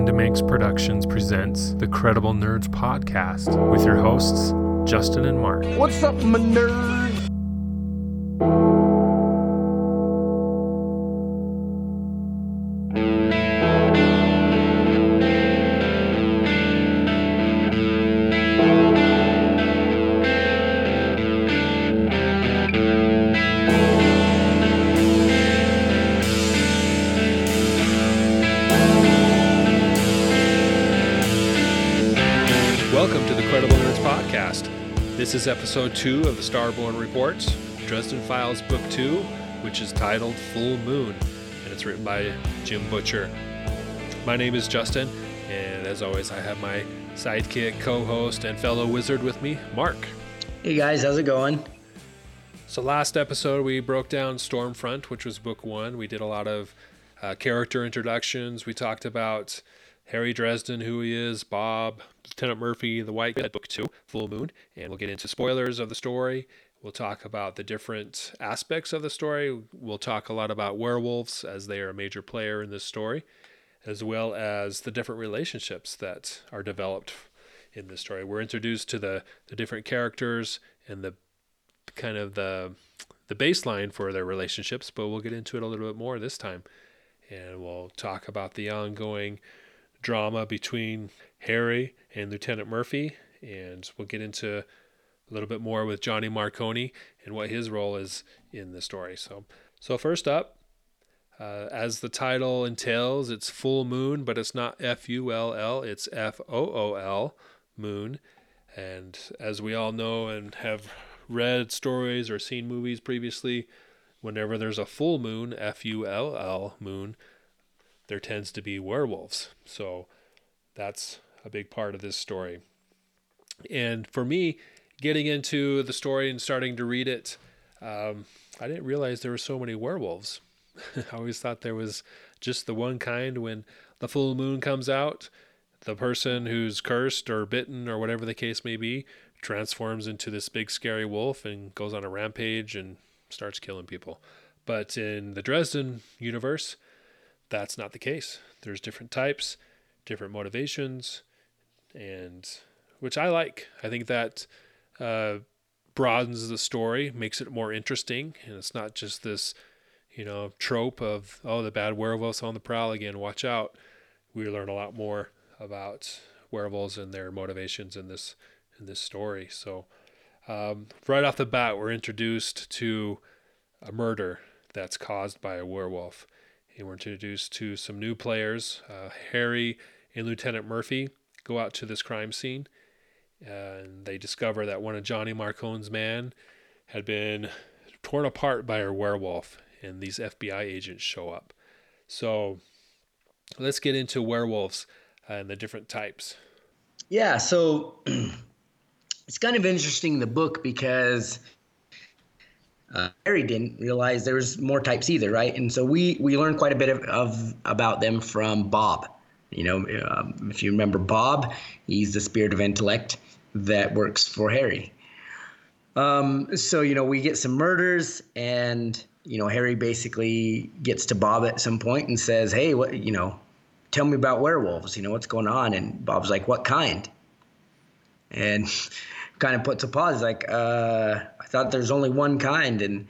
Mind to Manx Productions presents The Credible Nerds Podcast with your hosts, Justin and Marc. What's up, my nerd? This is episode 2 of the Starborn Report, Dresden Files Book 2, which is titled Fool Moon, and it's written by Jim Butcher. My name is Justin, and as always, I have my sidekick, co-host, and fellow wizard with me, Marc. Hey guys, how's it going? So last episode, we broke down Stormfront, which was Book 1. We did a lot of character introductions. We talked about Harry Dresden, who he is, Bob, Lieutenant Murphy, the White Knight, Book 2, Full Moon, and we'll get into spoilers of the story. We'll talk about the different aspects of the story. We'll talk a lot about werewolves, as they are a major player in this story, as well as the different relationships that are developed in this story. We're introduced to the different characters and the kind of the baseline for their relationships, but we'll get into it a little bit more this time. And we'll talk about the ongoing drama between Harry and Lieutenant Murphy, and we'll get into a little bit more with Johnny Marcone and what his role is in the story. So first up, as the title entails, it's Full Moon, but it's not F-U-L-L, it's F-O-O-L, Moon. And as we all know and have read stories or seen movies previously, whenever there's a full moon, F-U-L-L, moon, there tends to be werewolves. So that's a big part of this story. And for me, getting into the story and starting to read it, I didn't realize there were so many werewolves. I always thought there was just the one kind. When the full moon comes out, the person who's cursed or bitten or whatever the case may be transforms into this big scary wolf and goes on a rampage and starts killing people. But in the Dresden universe, that's not the case. There's different types, different motivations, and which I like. I think that broadens the story, makes it more interesting, and it's not just this, trope of, oh, the bad werewolf's on the prowl again, watch out. We learn a lot more about werewolves and their motivations in this story. So right off the bat, we're introduced to a murder that's caused by a werewolf. And we're introduced to some new players. Harry and Lieutenant Murphy go out to this crime scene, and they discover that one of Johnny Marcone's men had been torn apart by a werewolf, and these FBI agents show up. So let's get into werewolves and the different types. Yeah, so it's kind of interesting, the book, because Harry didn't realize there was more types either, right? And so we learned quite a bit of about them from Bob. If you remember Bob, he's the spirit of intellect that works for Harry. So we get some murders, and Harry basically gets to Bob at some point and says, "Hey, what tell me about werewolves. What's going on?" And Bob's like, "What kind?" And kind of puts a pause, like, I thought there's only one kind. And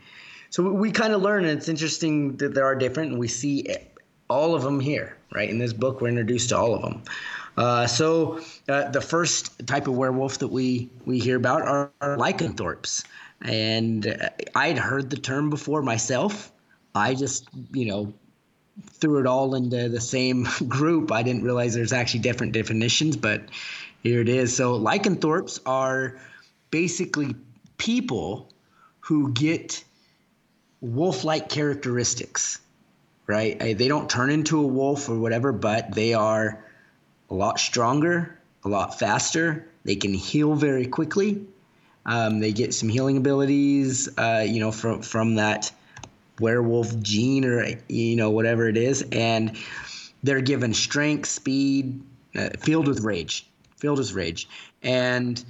so we kind of learn, and it's interesting that there are different, and we see all of them here, right? In this book, we're introduced to all of them. The first type of werewolf that we hear about are lycanthropes. And I'd heard the term before myself. I just, threw it all into the same group. I didn't realize there's actually different definitions, but here it is. So lycanthropes are basically people who get wolf-like characteristics, right? They don't turn into a wolf or whatever, but they are a lot stronger, a lot faster. They can heal very quickly. They get some healing abilities, from that werewolf gene or, whatever it is. And they're given strength, speed, filled with rage, and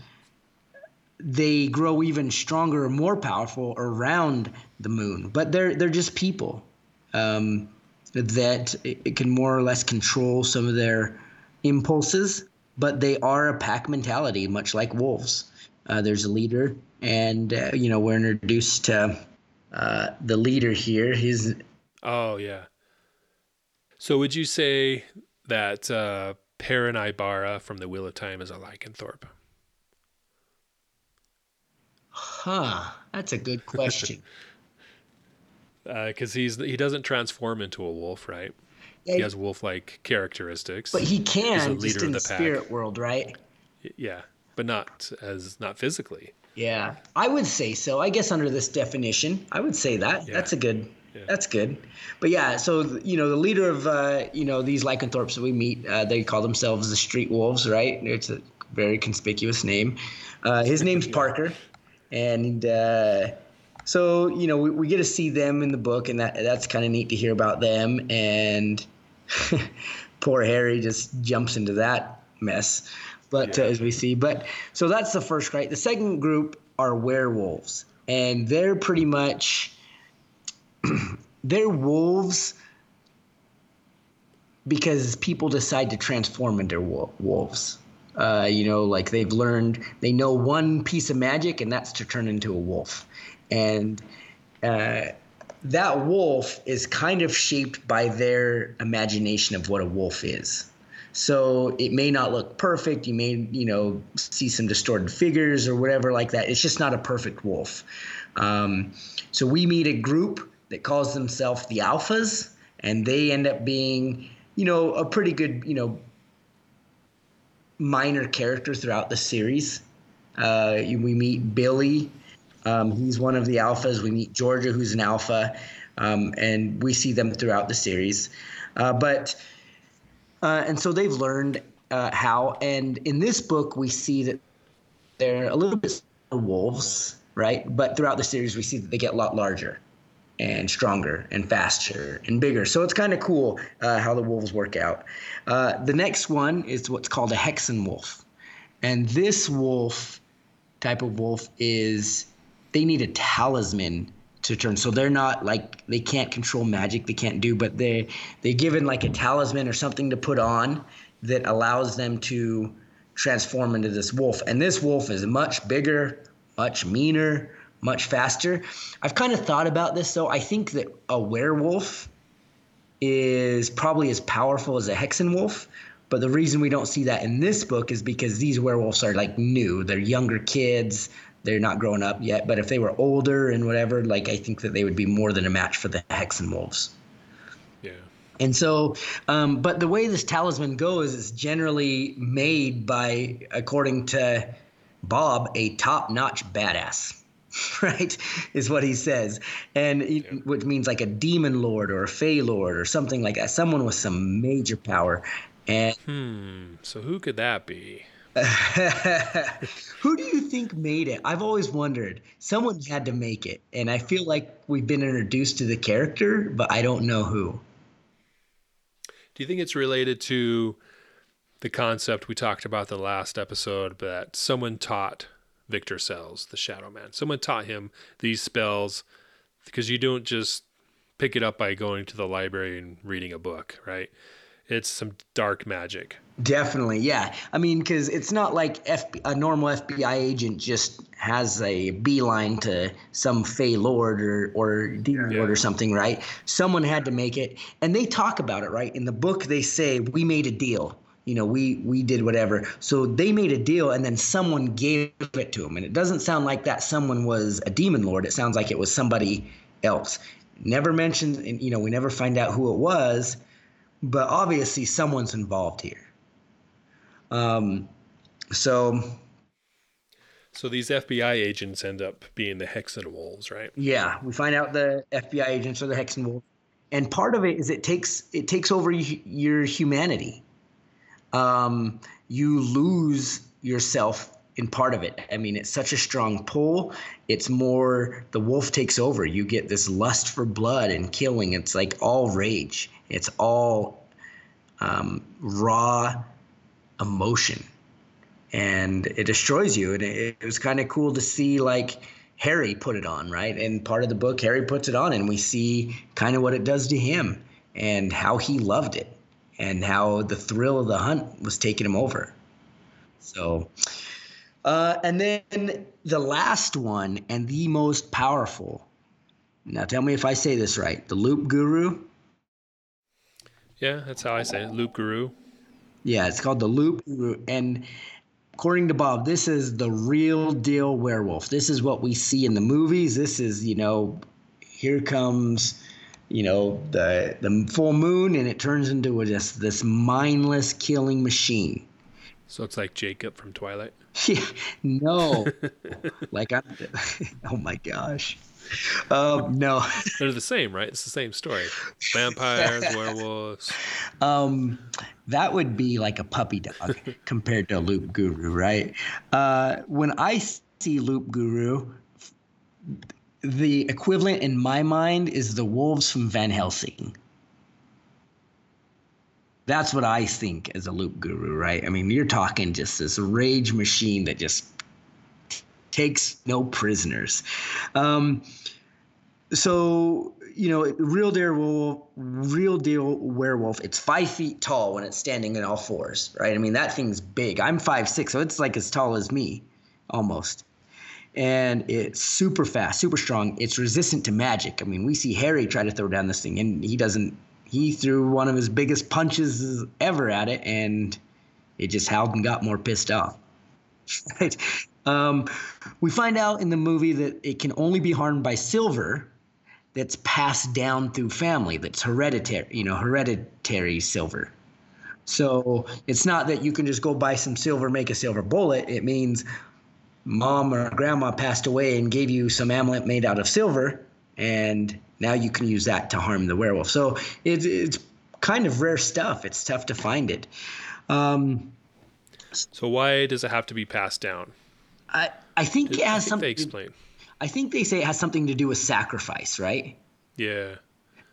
they grow even stronger or more powerful around the moon. But they're just people that it can more or less control some of their impulses, but they are a pack mentality, much like wolves. There's a leader, and we're introduced to the leader here. He's oh yeah. So would you say that Perrin Aybara from the Wheel of Time is a lycanthrope? Huh. That's a good question. Because he doesn't transform into a wolf, right? Yeah, he has wolf-like characteristics. But he can, just in the spirit world, right? Yeah, but not physically. Yeah, I would say so. I guess under this definition, I would say that. Yeah. That's good. But yeah, so, the leader of, these lycanthropes that we meet, they call themselves the Street Wolves, right? It's a very conspicuous name. His name's Parker. And so, we get to see them in the book, and that's kind of neat to hear about them. And poor Harry just jumps into that mess, but as we see. But so that's the first, right? The second group are werewolves, and they're pretty much – they're wolves because people decide to transform into wolves. They've learned, they know one piece of magic, and that's to turn into a wolf. And that wolf is kind of shaped by their imagination of what a wolf is. So it may not look perfect. You may, see some distorted figures or whatever like that. It's just not a perfect wolf. So we meet a group that calls themselves the Alphas, and they end up being, a pretty good, minor character throughout the series. We meet Billy. He's one of the Alphas. We meet Georgia, who's an Alpha, and we see them throughout the series. And so they've learned how. And in this book, we see that they're a little bit wolves, right? But throughout the series, we see that they get a lot larger and stronger and faster and bigger. So it's kind of cool how the wolves work out. The next one is what's called a hexen wolf. And this wolf type of wolf is they need a talisman to turn. So they're not like they can't control magic. They can't do, but they're given like a talisman or something to put on that allows them to transform into this wolf. And this wolf is much bigger, much meaner, much faster. I've kind of thought about this, though. I think that a werewolf is probably as powerful as a hexen wolf, but the reason we don't see that in this book is because these werewolves are like new. They're younger kids. They're not grown up yet, but if they were older and whatever, like I think that they would be more than a match for the hexen wolves. Yeah. And so, but the way this talisman goes is generally made by, according to Bob, a top-notch badass. Right, is what he says, and which means like a demon lord or a fey lord or something like that. Someone with some major power. And so who could that be? Who do you think made it? I've always wondered. Someone had to make it, and I feel like we've been introduced to the character, but I don't know who. Do you think it's related to the concept we talked about the last episode that someone taught Victor Sells, the Shadow Man? Someone taught him these spells, because you don't just pick it up by going to the library and reading a book, right? It's some dark magic. Definitely, yeah. I mean, because it's not like a normal FBI agent just has a beeline to some fey lord or demon lord or something, right? Someone had to make it, and they talk about it, right? In the book, they say, we made a deal. We did whatever. So they made a deal, and then someone gave it to him. And it doesn't sound like that someone was a demon lord. It sounds like it was somebody else. Never mentioned, and we never find out who it was, but obviously someone's involved here. So these FBI agents end up being the hexen wolves, right? Yeah, we find out the FBI agents are the hexen wolves, and part of it is it takes over your humanity. You lose yourself in part of it. I mean, it's such a strong pull. It's more the wolf takes over. You get this lust for blood and killing. It's like all rage. It's all raw emotion, and it destroys you. And it was kind of cool to see like Harry put it on, right? And part of the book, Harry puts it on, and we see kind of what it does to him and how he loved it. and how the thrill of the hunt was taking him over. So, and then the last one and the most powerful. Now tell me if I say this right. The Loup Garou. Yeah, that's how I say it. Loup Garou. Yeah, it's called the Loup Garou. And according to Bob, this is the real deal werewolf. This is what we see in the movies. This is, you know, here comes, you know, the full moon, and it turns into just this mindless killing machine. So it's like Jacob from Twilight. Yeah, no. Like, I'm, oh my gosh. No. They're the same, right? It's the same story. Vampires, werewolves. That would be like a puppy dog compared to a Loup Garou, right? When I see Loup Garou, the equivalent in my mind is the wolves from Van Helsing. That's what I think as a Loup Garou, right? I mean, you're talking just this rage machine that just takes no prisoners. So, you know, real deal werewolf, it's 5 feet tall when it's standing on all fours, right? I mean, that thing's big. I'm 5'6", so it's like as tall as me almost. And it's super fast, super strong. It's resistant to magic. I mean, we see Harry try to throw down this thing, and he doesn't. He threw one of his biggest punches ever at it, and it just howled and got more pissed off. Right? We find out in the movie that it can only be harmed by silver that's passed down through family, that's hereditary, you know, hereditary silver. So it's not that you can just go buy some silver, make a silver bullet. It means mom or grandma passed away and gave you some amulet made out of silver, and now you can use that to harm the werewolf. So it's kind of rare stuff. It's tough to find it. So why does it have to be passed down? I think it has something. I think they say it has something to do with sacrifice, right? Yeah,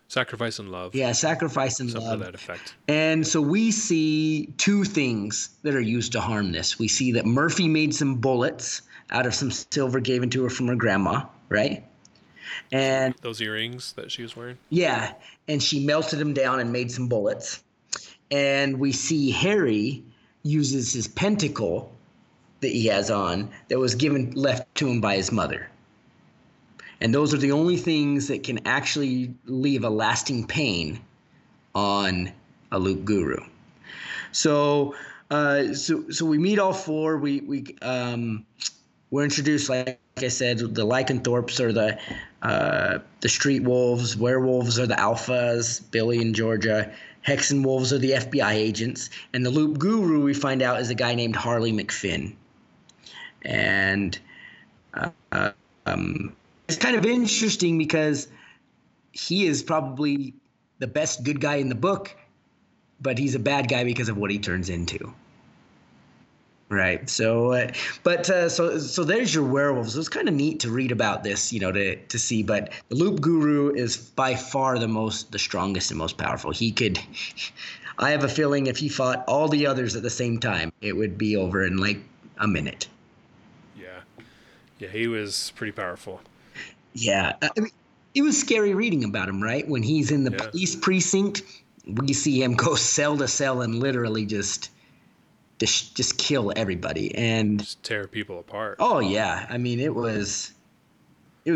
sacrifice and love. Yeah, sacrifice and something love. Something to that effect. And so we see two things that are used to harm this. We see that Murphy made some bullets out of some silver given to her from her grandma, right? And those earrings that she was wearing. Yeah, and she melted them down and made some bullets. And we see Harry uses his pentacle that he has on that was left to him by his mother. And those are the only things that can actually leave a lasting pain on a Loup Garou. So we meet all four. We're introduced, like I said, the lycanthropes are the street wolves, werewolves are the alphas, Billy and Georgia, hexen wolves are the FBI agents, and the Loup Garou, we find out, is a guy named Harley MacFinn. And it's kind of interesting because he is probably the best good guy in the book, but he's a bad guy because of what he turns into. Right. So, so there's your werewolves. It was kind of neat to read about this, you know, to see. But the Loup Garou is by far the strongest and most powerful. I have a feeling if he fought all the others at the same time, it would be over in like a minute. Yeah. Yeah. He was pretty powerful. Yeah. I mean, it was scary reading about him, right? When he's in the police precinct, we see him go cell to cell and literally just kill everybody and just tear people apart. Oh yeah. I mean, it was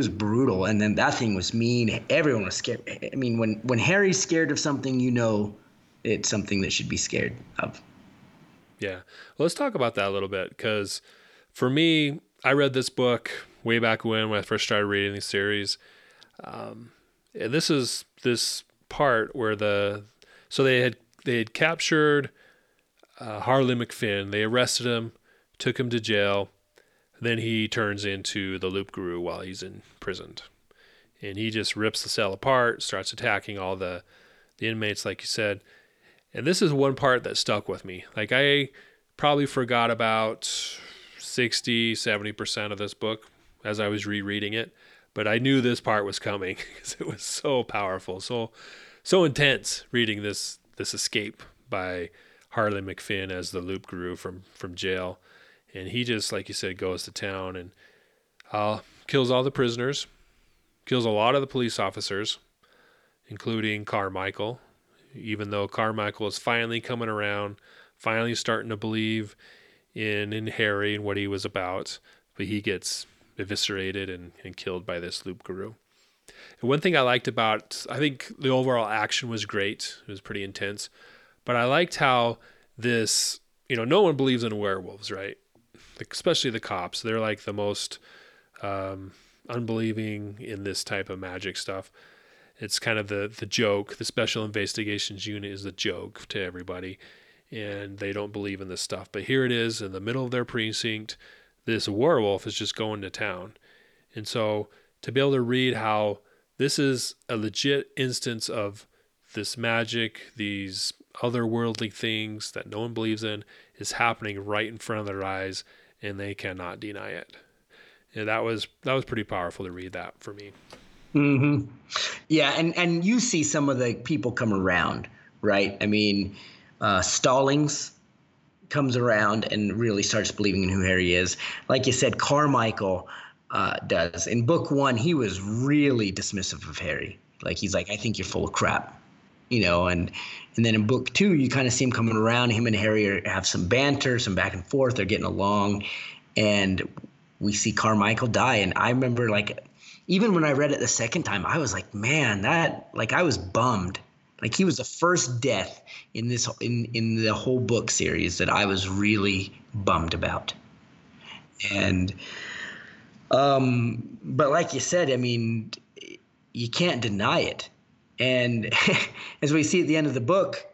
brutal. And then that thing was mean. Everyone was scared. I mean, when Harry's scared of something, you know, it's something that should be scared of. Yeah. Well, let's talk about that a little bit. 'Cause for me, I read this book way back when I first started reading the series. And this is this part where they had captured Harley MacFinn. They arrested him, took him to jail. Then he turns into the Loup Garou while he's imprisoned. And he just rips the cell apart, starts attacking all the inmates, like you said. And this is one part that stuck with me. Like, I probably forgot about 60, 70% of this book as I was rereading it. But I knew this part was coming because it was so powerful, so intense reading this escape by Harley MacFinn as the Loup Garou from jail. And he just, like you said, goes to town and kills all the prisoners, kills a lot of the police officers, including Carmichael, even though Carmichael is finally coming around, finally starting to believe in Harry and what he was about. But he gets eviscerated and killed by this Loup Garou. And one thing I liked about, I think the overall action was great. It was pretty intense. But I liked how this, you know, no one believes in werewolves, right? Especially the cops. They're like the most unbelieving in this type of magic stuff. It's kind of the joke. The Special Investigations Unit is the joke to everybody. And they don't believe in this stuff. But here it is in the middle of their precinct. This werewolf is just going to town. And so to be able to read how this is a legit instance of this magic, these otherworldly things that no one believes in, is happening right in front of their eyes, and they cannot deny it. And that was pretty powerful to read that for me. Mm-hmm. Yeah, and you see some of the people come around, right? I mean, Stallings comes around and really starts believing in who Harry is. Like you said, Carmichael does. In book one, he was really dismissive of Harry. Like, he's like, I think you're full of crap, you know. And then in book two, you kind of see him coming around. Him and Harry have some banter, some back and forth. They're getting along. And we see Carmichael die. And I remember, like, even when I read it the second time, I was like, man, I was bummed. Like, he was the first death in this in the whole book series that I was really bummed about. And but like you said, I mean, you can't deny it. And as we see at the end of the book,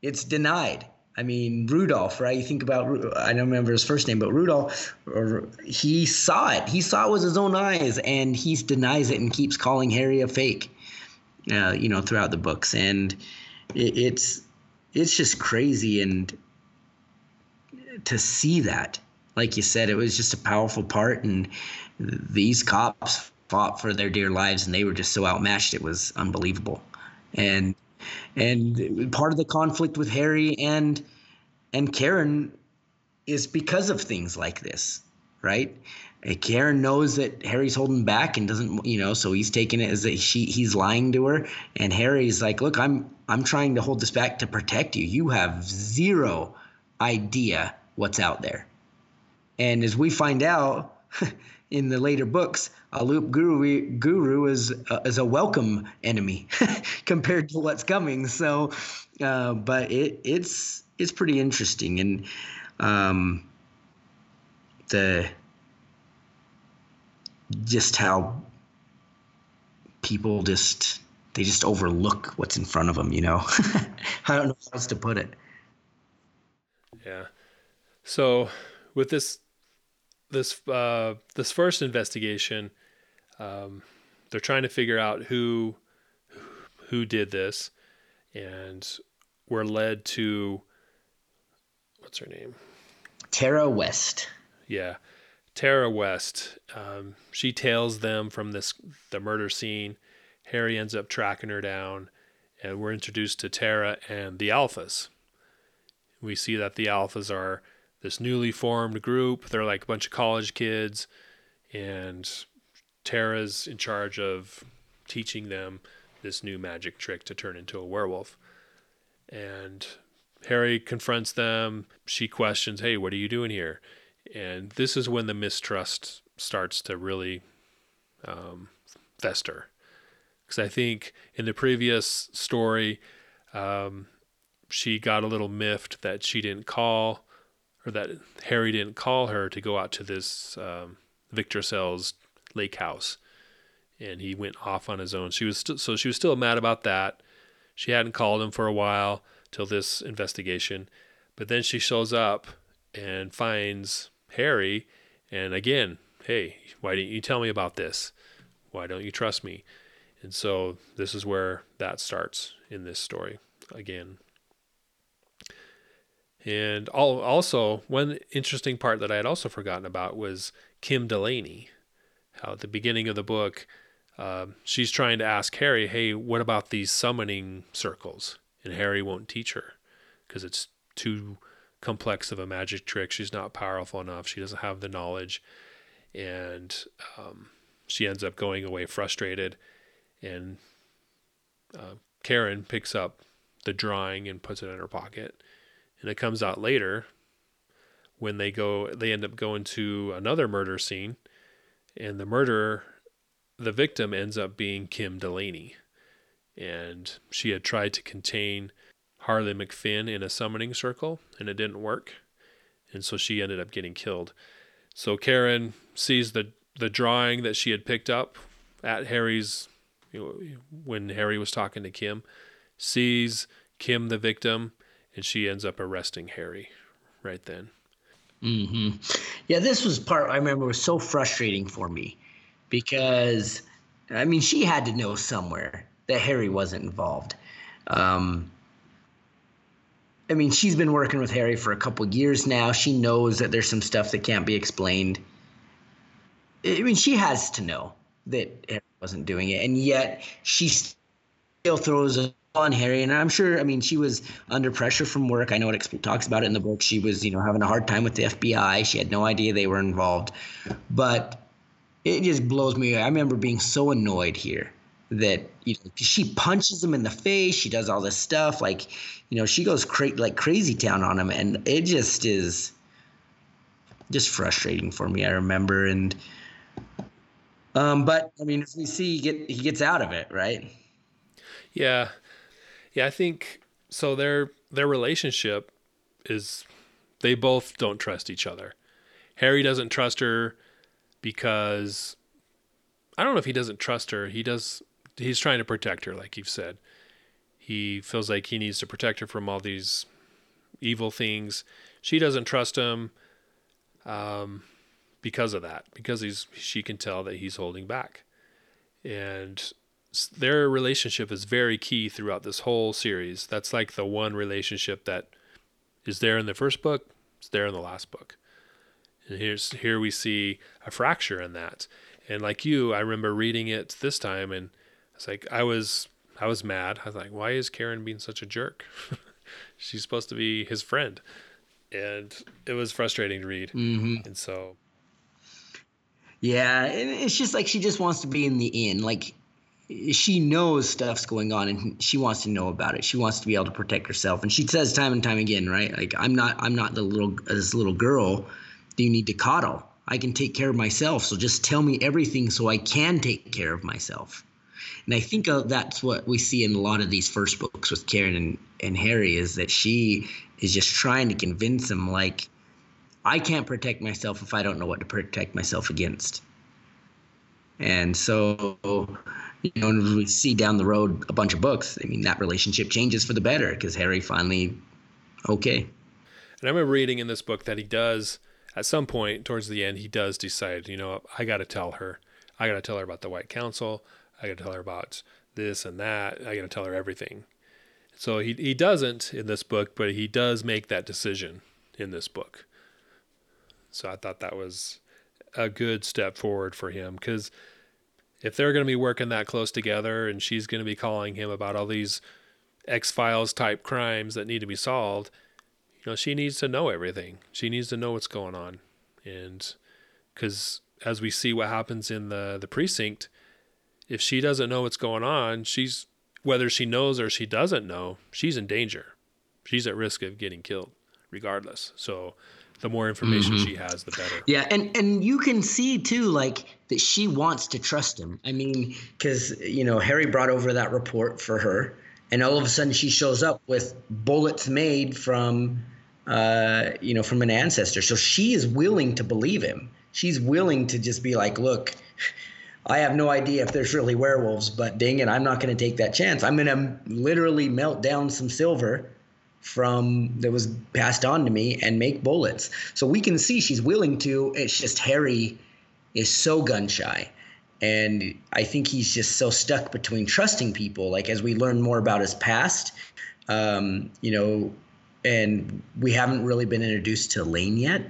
it's denied. I mean, Rudolph, right? You think about, I don't remember his first name, but Rudolph, he saw it. He saw it with his own eyes, and he denies it and keeps calling Harry a fake. You know, throughout the books, and it's just crazy, and to see that, like you said, it was just a powerful part, and these cops fought for their dear lives, and they were just so outmatched, it was unbelievable, and part of the conflict with Harry and Karen is because of things like this, right? Karen knows that Harry's holding back and doesn't, you know, so he's taking it as that he's lying to her. And Harry's like, look, I'm trying to hold this back to protect you. You have zero idea what's out there. And as we find out in the later books, a Loup Garou is a welcome enemy compared to what's coming. So, but it's pretty interesting. And just how people they overlook what's in front of them, you know. I don't know how else to put it. Yeah. So with this first investigation, they're trying to figure out who did this, and we're led to, what's her name? Tara West. Yeah. Tara West, she tails them from the murder scene. Harry ends up tracking her down, and we're introduced to Tara and the Alphas. We see that the Alphas are this newly formed group. They're like a bunch of college kids, and Tara's in charge of teaching them this new magic trick to turn into a werewolf. And Harry confronts them. She questions, hey, what are you doing here? And this is when the mistrust starts to really fester. Because I think in the previous story, she got a little miffed that she didn't call, or that Harry didn't call her to go out to this Victor Sells lake house. And he went off on his own. She was still mad about that. She hadn't called him for a while till this investigation. But then she shows up and finds Harry, and again, hey, why didn't you tell me about this? Why don't you trust me? And so this is where that starts in this story again. And also, one interesting part that I had also forgotten about was Kim Delaney. How at the beginning of the book, she's trying to ask Harry, hey, what about these summoning circles? And Harry won't teach her because it's too complex of a magic trick. She's not powerful enough. She doesn't have the knowledge. And she ends up going away frustrated. And Karen picks up the drawing and puts it in her pocket. And it comes out later when they end up going to another murder scene, and the victim ends up being Kim Delaney. And she had tried to contain Harley MacFinn in a summoning circle, and it didn't work. And so she ended up getting killed. So Karen sees the drawing that she had picked up at Harry's, when Harry was talking to Kim, sees Kim, the victim, and she ends up arresting Harry right then. Mm-hmm. Yeah, this was part I remember was so frustrating for me because, I mean, she had to know somewhere that Harry wasn't involved. I mean, she's been working with Harry for a couple years now. She knows that there's some stuff that can't be explained. I mean, she has to know that Harry wasn't doing it. And yet she still throws it on Harry. And I'm sure, I mean, she was under pressure from work. I know it talks about it in the book. She was, having a hard time with the FBI. She had no idea they were involved. But it just blows me away. I remember being so annoyed here that she punches him in the face. She does all this stuff. Like, she goes crazy town on him. And it just is just frustrating for me, I remember. And but I mean, as we see, he gets out of it, right? Yeah, I think so. Their relationship is they both don't trust each other. Harry doesn't trust her because I don't know if he doesn't trust her. He does. He's trying to protect her, like you've said. He feels like he needs to protect her from all these evil things. She doesn't trust him. Because of that, because she can tell that he's holding back. And their relationship is very key throughout this whole series. That's like the one relationship that is there in the first book, it's there in the last book. And here we see a fracture in that. And like you, I remember reading it this time and it's like I was mad. I was like, why is Karen being such a jerk? She's supposed to be his friend. And it was frustrating to read. Mm-hmm. And so yeah, it's just like she just wants to be in the inn. Like she knows stuff's going on and she wants to know about it. She wants to be able to protect herself. And she says time and time again, right? Like I'm not this little girl that you need to coddle. I can take care of myself. So just tell me everything so I can take care of myself. And I think that's what we see in a lot of these first books with Karen and Harry is that she is just trying to convince him like, I can't protect myself if I don't know what to protect myself against. And so, when we see down the road a bunch of books, I mean, that relationship changes for the better because Harry finally, okay. And I remember reading in this book that he does, at some point towards the end, he does decide, I got to tell her. I got to tell her about the White Council. I got to tell her about this and that. I got to tell her everything. So he doesn't in this book, but he does make that decision in this book. So I thought that was a good step forward for him because if they're going to be working that close together and she's going to be calling him about all these X-Files type crimes that need to be solved, she needs to know everything. She needs to know what's going on. And because as we see what happens in the precinct, if she doesn't know what's going on, whether she knows or she doesn't know, she's in danger. She's at risk of getting killed regardless. So the more information mm-hmm. she has, the better. Yeah, and you can see, too, like, that she wants to trust him. I mean, because, Harry brought over that report for her, and all of a sudden she shows up with bullets made from an ancestor. So she is willing to believe him. She's willing to just be like, look, I have no idea if there's really werewolves, but dang it, I'm not going to take that chance. I'm going to literally melt down some silver that was passed on to me and make bullets. So we can see she's willing to. It's just Harry is so gun shy. And I think he's just so stuck between trusting people. Like as we learn more about his past, and we haven't really been introduced to Elaine yet,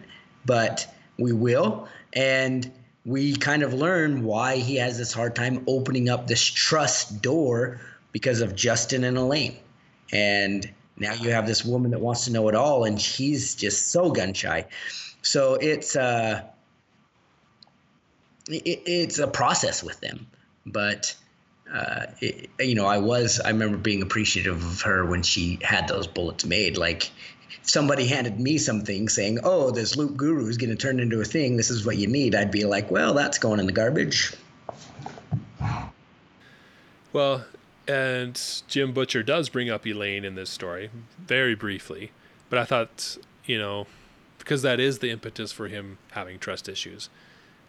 but we will. And we kind of learn why he has this hard time opening up this trust door because of Justin and Elaine. And now you have this woman that wants to know it all, and he's just so gun shy. So it's a process with them, but I remember being appreciative of her when she had those bullets made. Like, somebody handed me something saying, oh, this Loup Garou is going to turn into a thing, this is what you need, I'd be like, well, that's going in the garbage. Well, and Jim Butcher does bring up Elaine in this story very briefly, but I thought, because that is the impetus for him having trust issues.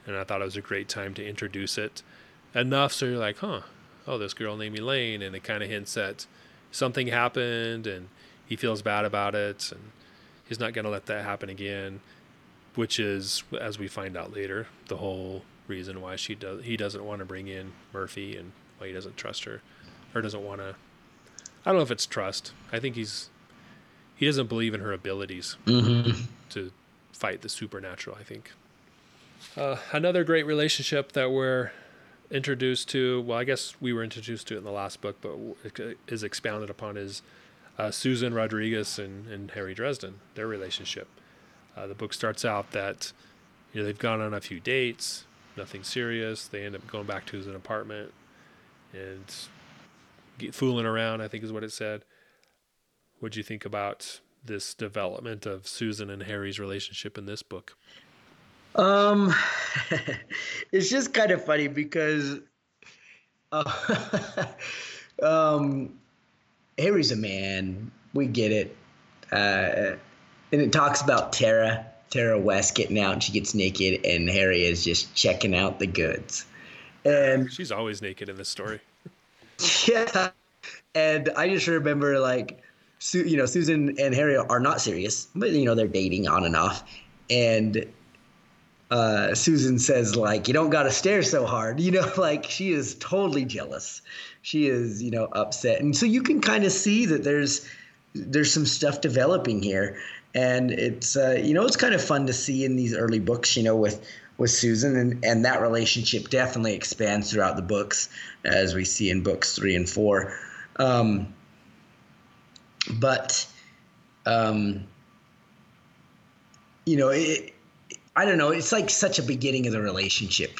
And I thought it was a great time to introduce it enough so you're like, this girl named Elaine, and it kind of hints at something happened and he feels bad about it and he's not going to let that happen again, which is, as we find out later, the whole reason why he doesn't want to bring in Murphy and why he doesn't trust her, or doesn't want to. I don't know if it's trust. I think he doesn't believe in her abilities to fight the supernatural, I think. Another great relationship that we're introduced to, well, I guess we were introduced to it in the last book, but it is expounded upon, is Susan Rodriguez and Harry Dresden, their relationship. The book starts out that they've gone on a few dates, nothing serious. They end up going back to his apartment and fooling around, I think is what it said. What do you think about this development of Susan and Harry's relationship in this book? It's just kind of funny because Harry's a man. We get it. And it talks about Tara West getting out and she gets naked and Harry is just checking out the goods. And she's always naked in this story. Yeah. And I just remember Susan and Harry are not serious, but they're dating on and off. And Susan says, you don't got to stare so hard. She is totally jealous. She is, upset. And so you can kind of see that there's some stuff developing here. And it's, it's kind of fun to see in these early books, with Susan. And that relationship definitely expands throughout the books, as we see in books 3 and 4. I don't know. It's such a beginning of the relationship,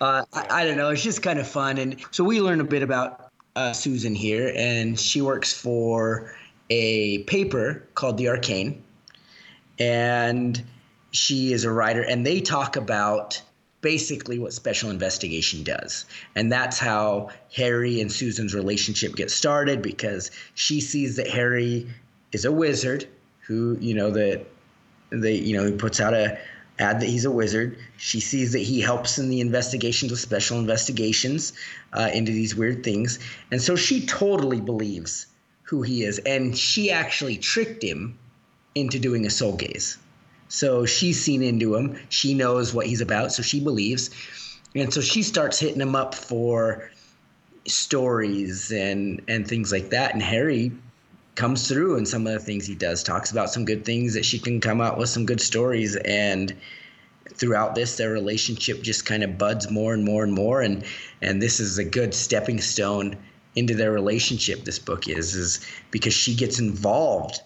I don't know. It's just kind of fun. And so we learn a bit about Susan here, and she works for a paper called The Arcane. And she is a writer, and they talk about basically what special investigation does. And that's how Harry and Susan's relationship gets started, because she sees that Harry is a wizard who, he puts out a ad that he's a wizard. She sees that he helps in the investigations with special investigations into these weird things. And so she totally believes who he is. And she actually tricked him into doing a soul gaze. So she's seen into him. She knows what he's about, so she believes. And so she starts hitting him up for stories and things like that. And Harry comes through, and some of the things he does, talks about some good things that she can come out with, some good stories. And throughout this, their relationship just kind of buds more and more and more. And this is a good stepping stone into their relationship. This book is because she gets involved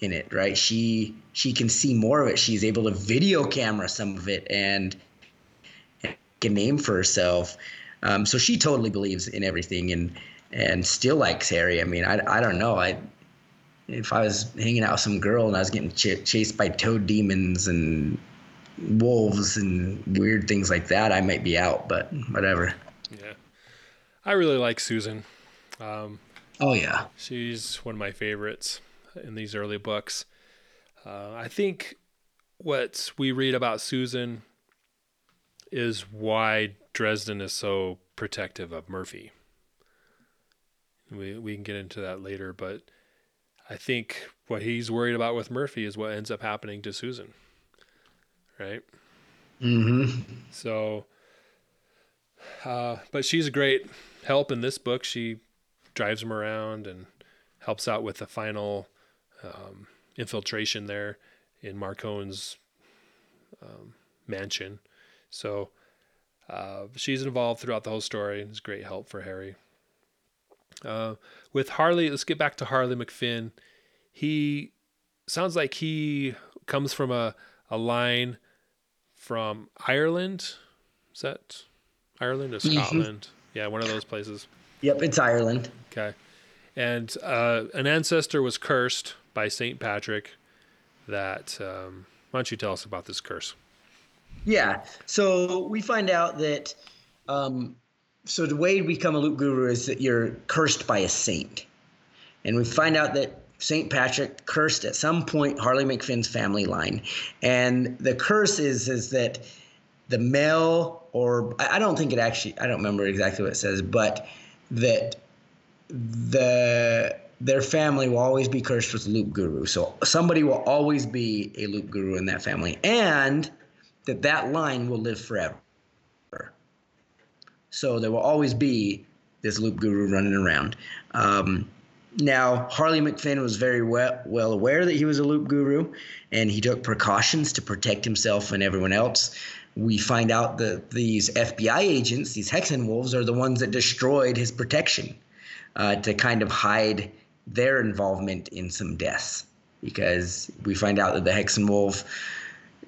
in it, right? She can see more of it. She's able to video camera some of it and make a name for herself. So she totally believes in everything and still likes Harry. I mean, I don't know. If I was hanging out with some girl and I was getting chased by toad demons and wolves and weird things like that, I might be out, but whatever. Yeah. I really like Susan. Oh, yeah. She's one of my favorites in these early books. I think what we read about Susan is why Dresden is so protective of Murphy. We can get into that later, but I think what he's worried about with Murphy is what ends up happening to Susan, right? Mm-hmm. So, but she's a great help in this book. She drives him around and helps out with the final infiltration there in Marcone's mansion. So she's involved throughout the whole story, and it's great help for Harry. With Harley, let's get back to Harley MacFinn. He sounds like he comes from a line from Ireland. Is that Ireland or Scotland? Yeah, one of those places. Yep, it's Ireland. Okay. And an ancestor was cursed by Saint Patrick that... why don't you tell us about this curse? Yeah. So we find out that... so the way to become a Loup Garou is that you're cursed by a saint. And we find out that St. Patrick cursed at some point Harley MacFinn's family line. And the curse is that the male, or I don't think it actually, I don't remember exactly what it says, but that their family will always be cursed with Loup Garou. So somebody will always be a Loup Garou in that family. And that line will live forever. So there will always be this Loup Garou running around. Now, Harley MacFinn was very well aware that he was a Loup Garou, and he took precautions to protect himself and everyone else. We find out that these FBI agents, these hexen wolves, are the ones that destroyed his protection to kind of hide their involvement in some deaths, because we find out that the hexen wolf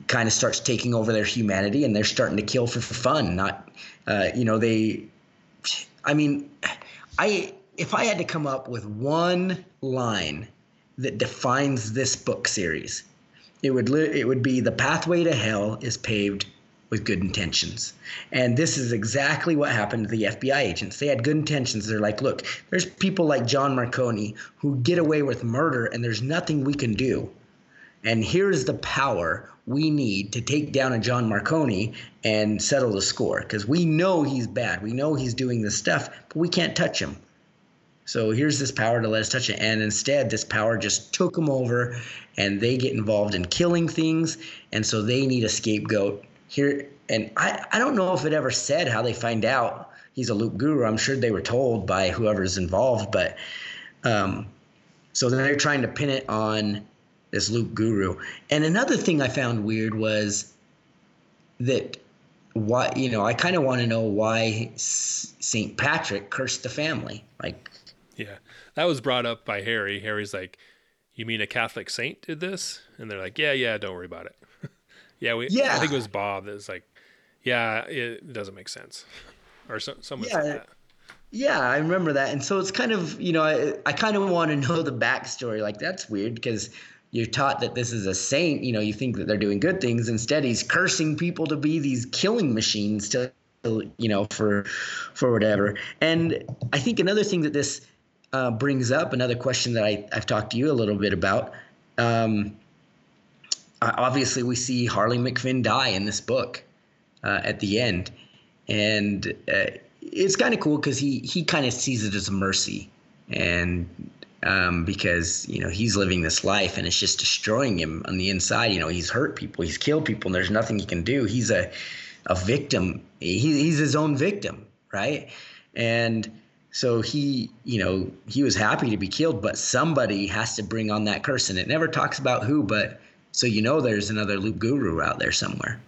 kind of starts taking over their humanity, and they're starting to kill for fun, not if I had to come up with one line that defines this book series, it would be the pathway to hell is paved with good intentions. And this is exactly what happened to the FBI agents. They had good intentions. They're like, look, there's people like John Marcone who get away with murder, and there's nothing we can do. And here's the power we need to take down a John Marcone and settle the score, because we know he's bad. We know he's doing this stuff, but we can't touch him. So here's this power to let us touch it. And instead, this power just took him over, and they get involved in killing things. And so they need a scapegoat here. And I don't know if it ever said how they find out he's a Loup Garou. I'm sure they were told by whoever's involved. But so then they're trying to pin it on this Loup Garou. And another thing I found weird was that why, I kind of want to know why St. Patrick cursed the family. Like, yeah, that was brought up by Harry. Harry's like, "You mean a Catholic saint did this?" And they're like, "Yeah, don't worry about it." I think it was Bob that was like, "Yeah, it doesn't make sense," or someone said that. Yeah, I remember that. And so it's kind of, I kind of want to know the backstory. Like, that's weird, because you're taught that this is a saint, you think that they're doing good things. Instead, he's cursing people to be these killing machines for whatever. And I think another thing that this brings up, another question that I've talked to you a little bit about, obviously we see Harley MacFinn die in this book at the end. And it's kind of cool, because he kind of sees it as a mercy. And because, he's living this life and it's just destroying him on the inside. He's hurt people, he's killed people, and there's nothing he can do. He's a victim. He's his own victim, right? And so he was happy to be killed, but somebody has to bring on that curse. And it never talks about who, but so there's another Loup Garou out there somewhere.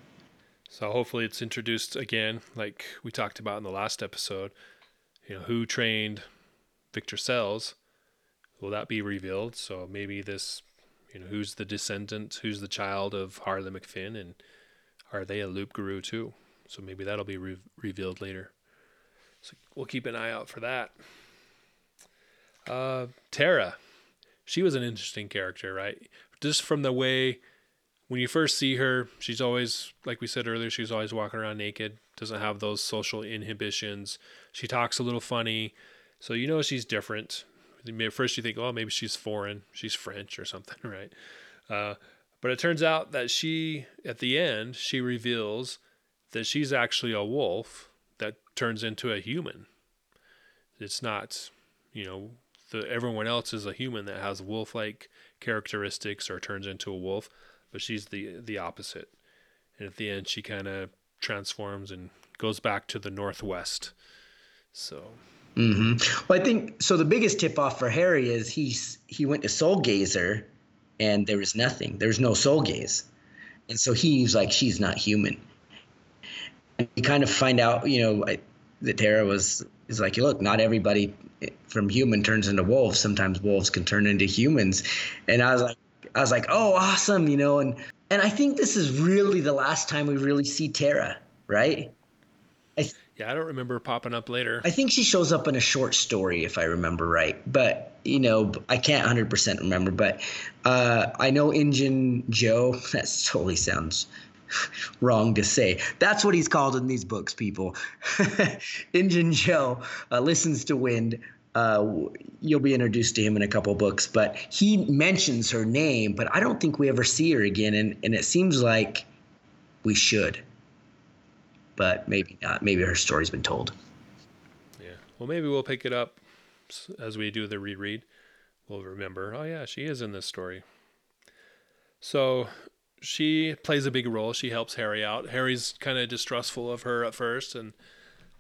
So hopefully it's introduced again, like we talked about in the last episode, who trained Victor Sells. Will that be revealed? So maybe this, who's the descendant, who's the child of Harley MacFinn, and are they a Loup Garou too? So maybe that'll be revealed later. So we'll keep an eye out for that. Tara, she was an interesting character, right? Just from the way, when you first see her, she's always, like we said earlier, she's always walking around naked, doesn't have those social inhibitions. She talks a little funny. So she's different. At first you think, oh, maybe she's foreign. She's French or something, right? But it turns out that at the end, she reveals that she's actually a wolf that turns into a human. It's not, everyone else is a human that has wolf-like characteristics or turns into a wolf, but she's the opposite. And at the end, she kind of transforms and goes back to the Northwest. So... Mm-hmm. Well, I think so. The biggest tip off for Harry is he went to Soul Gazer, and there was nothing. There's no Soul Gaze, and so he's like, she's not human. And you kind of find out, that Tara is like, look, not everybody from human turns into wolves. Sometimes wolves can turn into humans, and I was like, oh, awesome, and I think this is really the last time we really see Tara, right? I Yeah, I don't remember popping up later. I think she shows up in a short story, if I remember right. But, you know, I can't 100% remember. But I know Injun Joe, that totally sounds wrong to say. That's what he's called in these books, people. Injun Joe listens to Wind. You'll be introduced to him in a couple books. But he mentions her name, but I don't think we ever see her again. And it seems like we should. But maybe not. Maybe her story's been told. Yeah. Well, maybe we'll pick it up as we do the reread. We'll remember, oh, yeah, she is in this story. So she plays a big role. She helps Harry out. Harry's kind of distrustful of her at first. And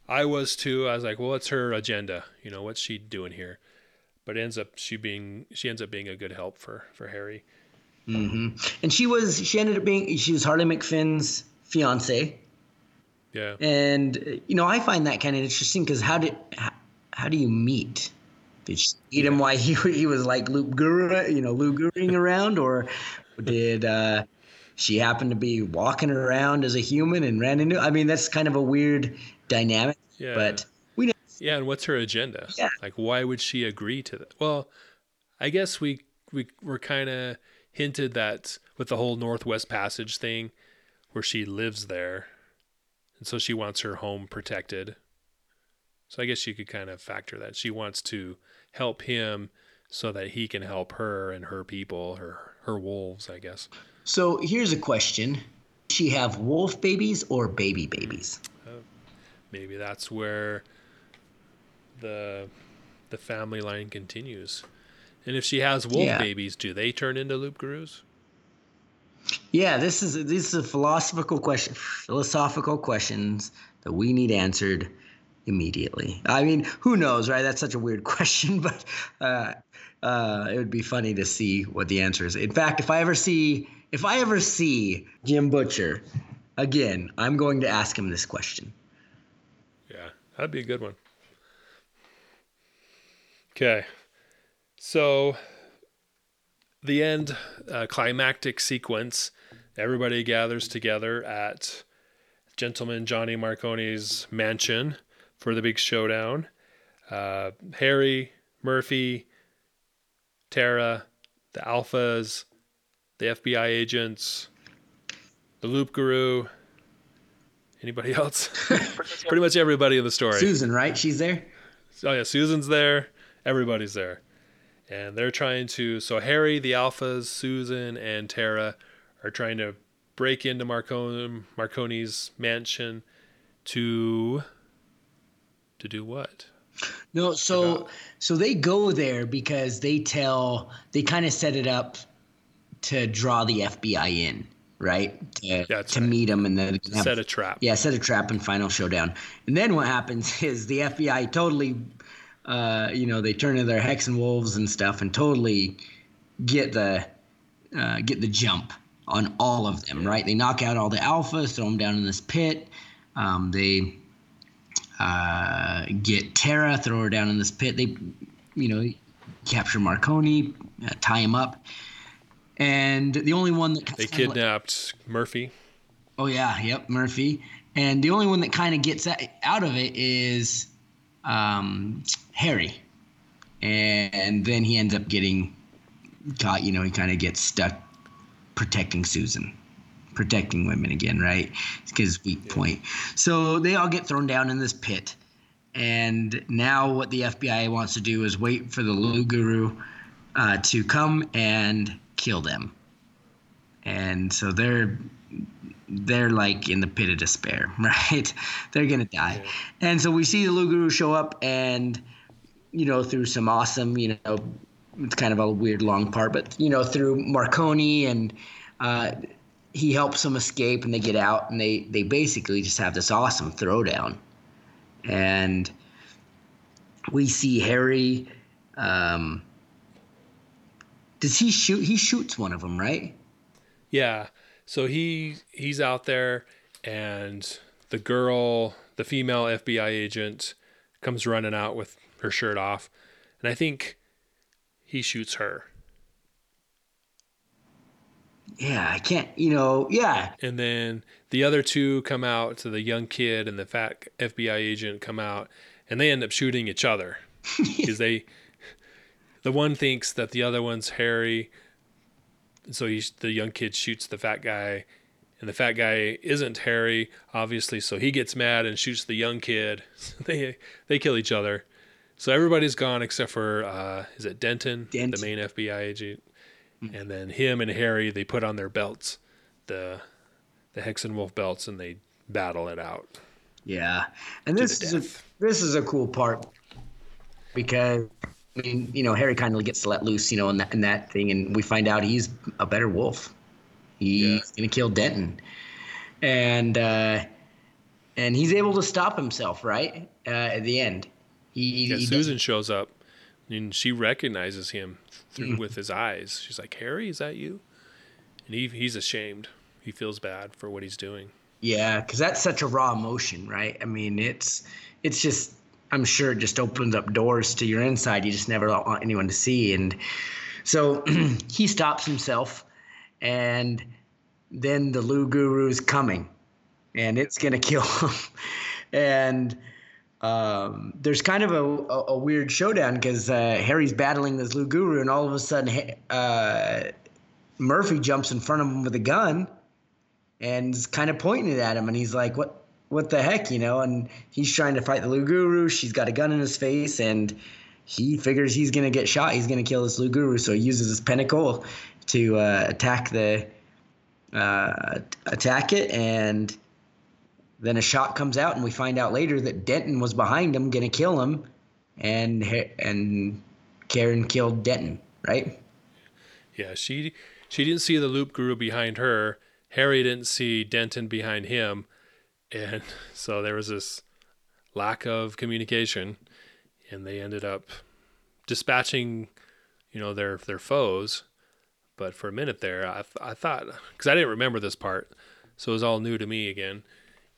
I was too. I was like, well, what's her agenda? You know, what's she doing here? But she ends up being a good help for Harry. Mm-hmm. And she was Harley MacFinn's fiance. Yeah. And, you know, I find that kind of interesting because how do you meet? Did she meet him while he was like Loup Garouing around, or did she happen to be walking around as a human and ran into? I mean, that's kind of a weird dynamic. Yeah. But we don't. Yeah, and what's her agenda? Yeah. Like, why would she agree to that? Well, I guess we were kind of hinted that with the whole Northwest Passage thing, where she lives there. And so she wants her home protected. So I guess you could kind of factor that. She wants to help him so that he can help her and her people, her wolves, I guess. So here's a question. Does she have wolf babies or baby babies? Maybe that's where the family line continues. And if she has wolf babies, do they turn into Loup Garous? Yeah, this is a philosophical questions that we need answered immediately. I mean, who knows, right? That's such a weird question, but it would be funny to see what the answer is. In fact, if I ever see Jim Butcher again, I'm going to ask him this question. Yeah, that'd be a good one. Okay, so. The end, climactic sequence. Everybody gathers together at Gentleman Johnny Marcone's mansion for the big showdown. Harry, Murphy, Tara, the Alphas, the FBI agents, the Loup Garou. Anybody else? Pretty much everybody in the story. Susan, right? She's there? Oh, yeah. Susan's there. Everybody's there. And they're trying to, so Harry, the Alphas, Susan, and Tara are trying to break into Marcone's mansion to do what? No, so they go there because they kind of set it up to draw the FBI in, right? To meet them and then set a trap. Yeah, set a trap and final showdown. And then what happens is the FBI totally. They turn into their hexen wolves and stuff, and totally get the jump on all of them. Right? They knock out all the alphas, throw them down in this pit. They get Tara, throw her down in this pit. They, capture Marcone, tie him up, and the only one that they kidnapped Murphy. Oh yeah, yep, Murphy, and the only one that kind of gets out of it is. Harry, and then he ends up getting caught. He kind of gets stuck protecting Susan, protecting women again, right? It's his weak point. So they all get thrown down in this pit, and now what the FBI wants to do is wait for the Loup Garou to come and kill them. And so they're like in the pit of despair, right? They're going to die. Yeah. And so we see the Loup Garou show up and, through some awesome, it's kind of a weird long part, but, through Marcone and he helps them escape and they get out and they basically just have this awesome throwdown. And we see Harry, does he shoot? He shoots one of them, right? Yeah. So he's out there, and the girl, the female FBI agent, comes running out with her shirt off, and I think he shoots her. yeah, I can't, yeah. And then the other two come out, so the young kid and the fat FBI agent come out, and they end up shooting each other. Because the one thinks that the other one's Harry, so the young kid shoots the fat guy, and the fat guy isn't Harry, obviously, so he gets mad and shoots the young kid. So they kill each other. So everybody's gone except for, is it Denton, the main FBI agent? Mm-hmm. And then him and Harry, they put on their belts, the hexen wolf belts, and they battle it out. Yeah. And this is a cool part because, I mean, Harry kind of gets let loose, in that thing, and we find out he's a better wolf. He's going to kill Denton. And he's able to stop himself, right, at the end. He Susan shows up, and she recognizes him with his eyes. She's like, "Harry, is that you?" And he's ashamed. He feels bad for what he's doing. Yeah, because that's such a raw emotion, right? I mean, it's just, I'm sure it just opens up doors to your inside. You just never want anyone to see. And so he stops himself, and then the Loup Garou's coming, and it's going to kill him. And there's kind of a weird showdown because Harry's battling this Loup Garou, and all of a sudden Murphy jumps in front of him with a gun and is kind of pointing it at him, and he's like, what the heck, and he's trying to fight the Loup Garou. She's got a gun in his face, and he figures he's going to get shot. He's going to kill this Loup Garou, so he uses his pentacle to attack it, and then a shot comes out, and we find out later that Denton was behind him, going to kill him, and Karen killed Denton, right? Yeah, she didn't see the Loup Garou behind her. Harry didn't see Denton behind him, and so there was this lack of communication, and they ended up dispatching, their foes. But for a minute there, I thought, because I didn't remember this part, so it was all new to me again.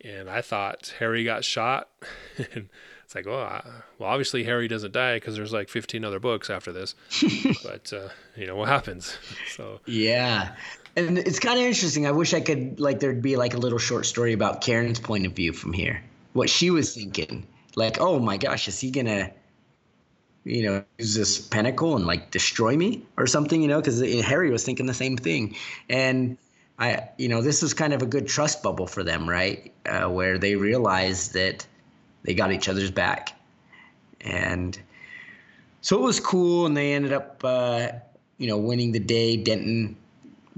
And I thought Harry got shot. And it's like, well, obviously Harry doesn't die because there's like 15 other books after this. But, what happens? So yeah. And it's kind of interesting. I wish I could, there'd be a little short story about Karen's point of view from here. What she was thinking. Oh, my gosh, is he going to, use this pentacle and, destroy me or something, Because Harry was thinking the same thing. And this was kind of a good trust bubble for them, right? Where they realized that they got each other's back. And so it was cool, and they ended up, winning the day. Denton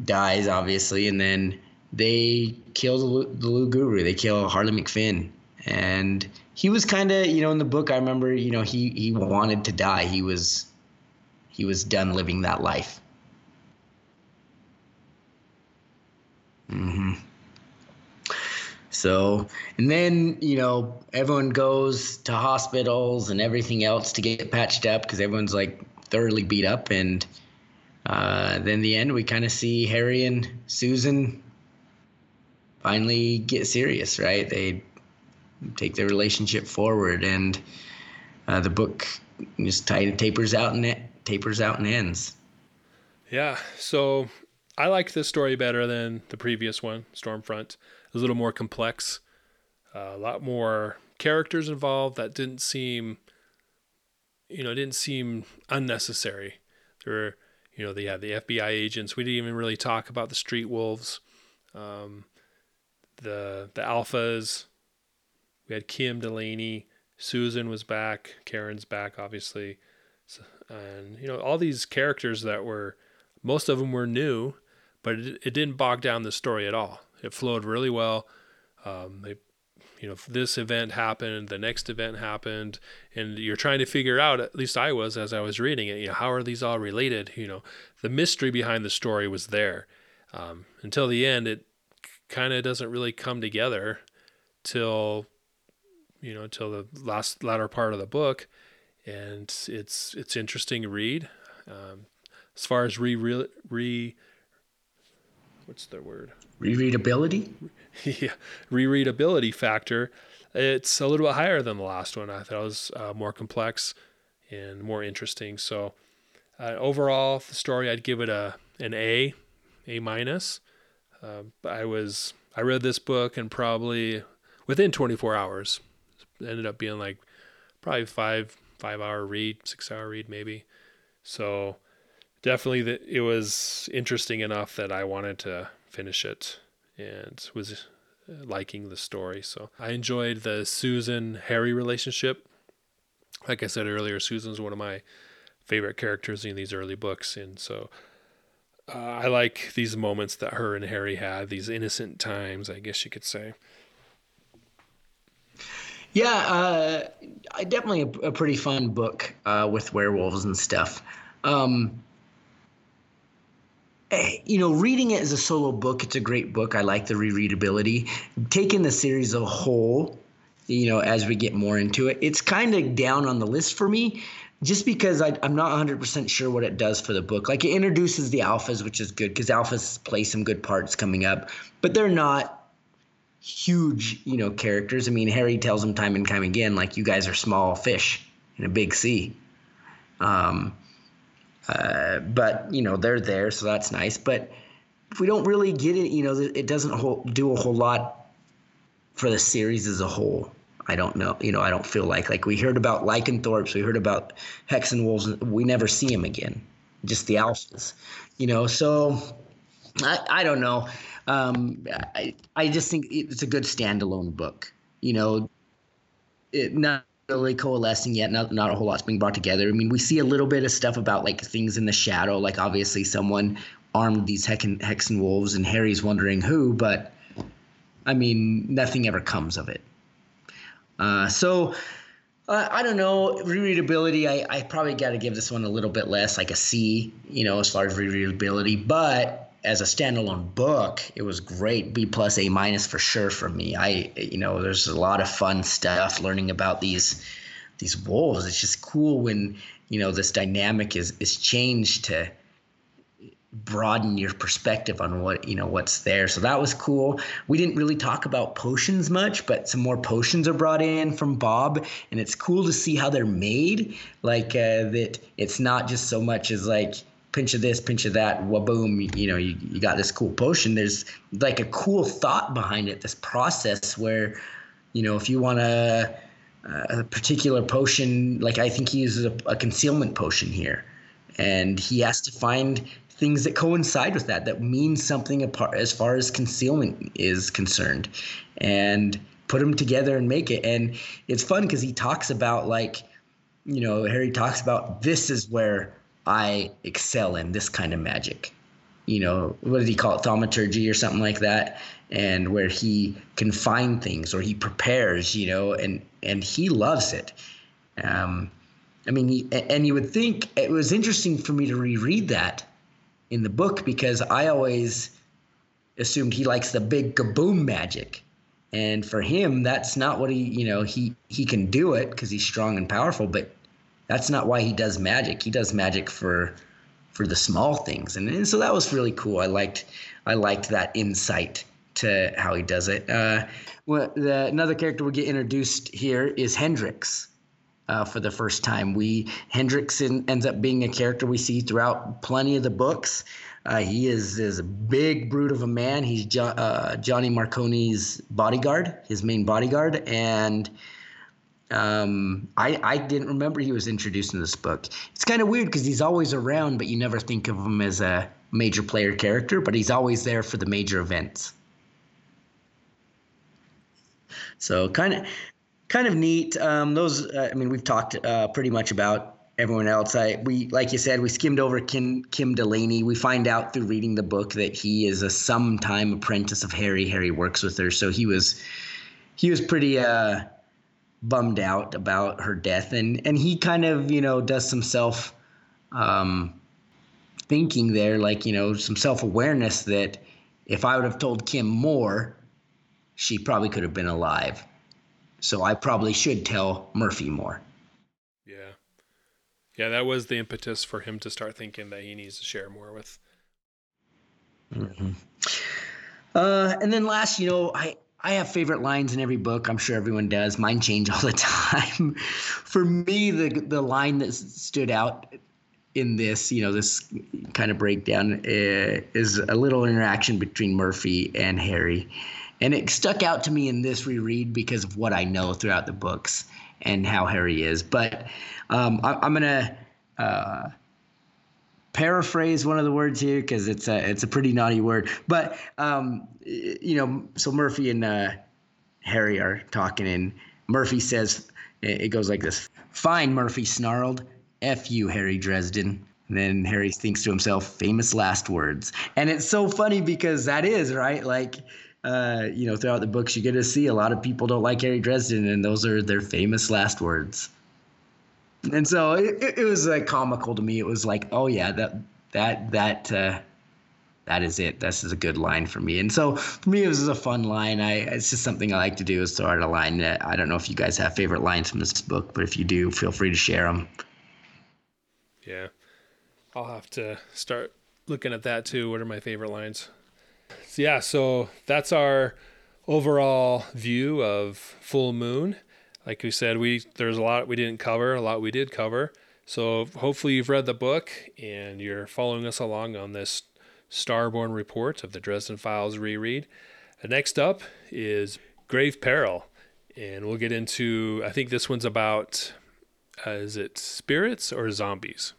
dies, obviously, and then they kill the Loup Garou. They kill Harley MacFinn. And he was kind of, in the book, I remember, he wanted to die. He was done living that life. Mm-hmm. So, and then, everyone goes to hospitals and everything else to get patched up because everyone's thoroughly beat up. And then the end, we kind of see Harry and Susan finally get serious, right? They take their relationship forward, and the book just tapers out and ends. Yeah. So I like this story better than the previous one, Stormfront. It was a little more complex, a lot more characters involved that didn't seem unnecessary. There were, they had the FBI agents. We didn't even really talk about the Street Wolves, the Alphas. We had Kim Delaney. Susan was back. Karen's back, obviously. So, and, all these characters that were, most of them were new. But it didn't bog down the story at all. It flowed really well. This event happened, the next event happened, and you're trying to figure out, at least I was as I was reading it, how are these all related? The mystery behind the story was there. Until the end, it kind of doesn't really come together till the latter part of the book. And it's interesting to read. As far as what's the word? Rereadability? Yeah. Rereadability factor. It's a little bit higher than the last one. I thought it was more complex and more interesting. So overall, the story, I'd give it an A. A-. I read this book and probably within 24 hours, it ended up being like probably five hour read, 6 hour read maybe. So definitely that it was interesting enough that I wanted to finish it and was liking the story. So I enjoyed the Susan Harry relationship. Like I said earlier, Susan's one of my favorite characters in these early books. And so I like these moments that her and Harry had, these innocent times, I guess you could say. Yeah, definitely a pretty fun book with werewolves and stuff. Reading it as a solo book, it's a great book. I like the rereadability. Taking the series as a whole, as we get more into it, it's kind of down on the list for me. Just because I'm not 100% sure what it does for the book. Like, it introduces the Alphas, which is good because Alphas play some good parts coming up. But they're not huge, characters. I mean, Harry tells them time and time again, like, you guys are small fish in a big sea. But, they're there, so that's nice. But if we don't really get it, it doesn't do a whole lot for the series as a whole. I don't know. I don't feel like we heard about lycanthropes. We heard about hexen wolves. We never see them again, just the Alphas, So I don't know. I just think it's a good standalone book, not really coalescing yet. Not a whole lot's being brought together. I mean, we see a little bit of stuff about like things in the shadow. Like obviously someone armed these hexen wolves and Harry's wondering who, but I mean, nothing ever comes of it. I don't know. Rereadability, I probably got to give this one a little bit less, like a C, as far as rereadability. But as a standalone book, it was great. B+, A- for sure for me. There's a lot of fun stuff learning about these wolves. It's just cool when, this dynamic is changed to broaden your perspective on what what's there. So that was cool. We didn't really talk about potions much, but some more potions are brought in from Bob, and it's cool to see how they're made. Like that, it's not just so much as like pinch of this, pinch of that, waboom. You got this cool potion. There's like a cool thought behind it. This process where if you want a particular potion, like I think he uses a concealment potion here, and he has to find things that coincide with that mean something apart as far as concealment is concerned, and put them together and make it. And it's fun because he talks about Harry talks about this is where I excel in this kind of magic. What did he call it? Thaumaturgy or something like that. And where he can find things or he prepares, and he loves it. You would think it was interesting for me to reread that in the book because I always assumed he likes the big kaboom magic. And for him, that's not what he can do it because he's strong and powerful, but that's not why he does magic. He does magic for the small things. And so that was really cool. I liked that insight to how he does it. Another character we get introduced here is Hendrix. For the first time, Hendrix ends up being a character we see throughout plenty of the books. He is a big brute of a man. He's Johnny Marcone's bodyguard, his main bodyguard, and I didn't remember he was introduced in this book. It's kind of weird because he's always around, but you never think of him as a major player character. But he's always there for the major events. So kind of neat. We've talked pretty much about everyone else. Like you said, we skimmed over Kim Delaney. We find out through reading the book that he is a sometime apprentice of Harry. Harry works with her, so he was pretty bummed out about her death, and he kind of does some self thinking there, like some self awareness that if I would have told Kim more, she probably could have been alive. So I probably should tell Murphy more. Yeah. Yeah, that was the impetus for him to start thinking that he needs to share more with. Mm-hmm. And then last, I have favorite lines in every book. I'm sure everyone does. Mine change all the time. For me, the line that stood out in this, you know, this kind of breakdown is a little interaction between Murphy and Harry. And it stuck out to me in this reread because of what I know throughout the books and how Harry is. But I'm going to paraphrase one of the words here because it's a pretty naughty word. But, you know, so Murphy and Harry are talking, and Murphy says, it goes like this. "Fine," Murphy snarled. "F you, Harry Dresden." And then Harry thinks to himself, famous last words. And it's so funny because that is, right? Like, you know, throughout the books, you get to see a lot of people don't like Harry Dresden, and those are their famous last words. And so it was like comical to me. It was like, oh yeah, that is it. This is a good line for me. And so for me, it was a fun line. It's just something I like to do, is throw out a line. I don't know if you guys have favorite lines from this book, but if you do, feel free to share them. Yeah, I'll have to start looking at that too. What are my favorite lines? Yeah, so that's our overall view of Full Moon. Like we said, there's a lot we didn't cover, a lot we did cover. So hopefully you've read the book and you're following us along on this Starborn Report of the Dresden Files reread. And next up is Grave Peril. And we'll get into, I think this one's about, is it spirits or zombies?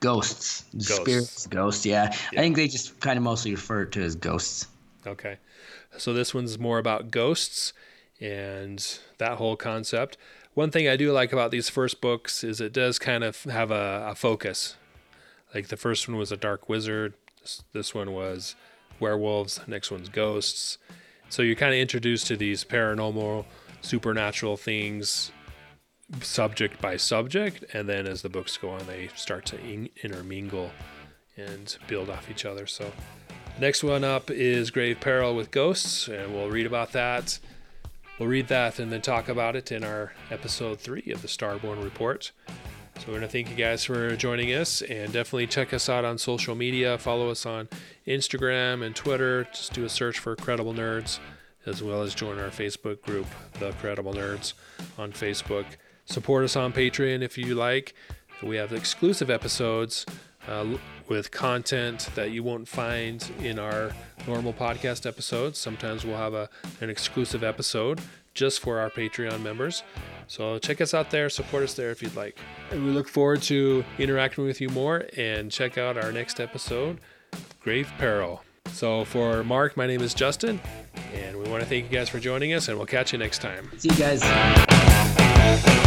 Ghosts. Spirits, ghosts, yeah. I think they just kind of mostly refer to it as ghosts. Okay. So this one's more about ghosts and that whole concept. One thing I do like about these first books is it does kind of have a focus. Like the first one was a dark wizard. This one was werewolves. Next one's ghosts. So you're kind of introduced to these paranormal, supernatural things, subject by subject, and then as the books go on, they start to intermingle and build off each other. So next one up is Grave Peril with ghosts, and we'll read about that. We'll read that and then talk about it in our episode 3 of the Starborn Report. So we're going to thank you guys for joining us, and definitely check us out on social media. Follow us on Instagram and Twitter. Just do a search for Credible Nerds, as well as join our Facebook group, The Credible Nerds, on Facebook. Support us on Patreon if you like. We have exclusive episodes with content that you won't find in our normal podcast episodes. Sometimes we'll have an exclusive episode just for our Patreon members. So check us out there. Support us there if you'd like. And we look forward to interacting with you more, and check out our next episode, Grave Peril. So for Marc, my name is Justin, and we want to thank you guys for joining us, and we'll catch you next time. See you guys.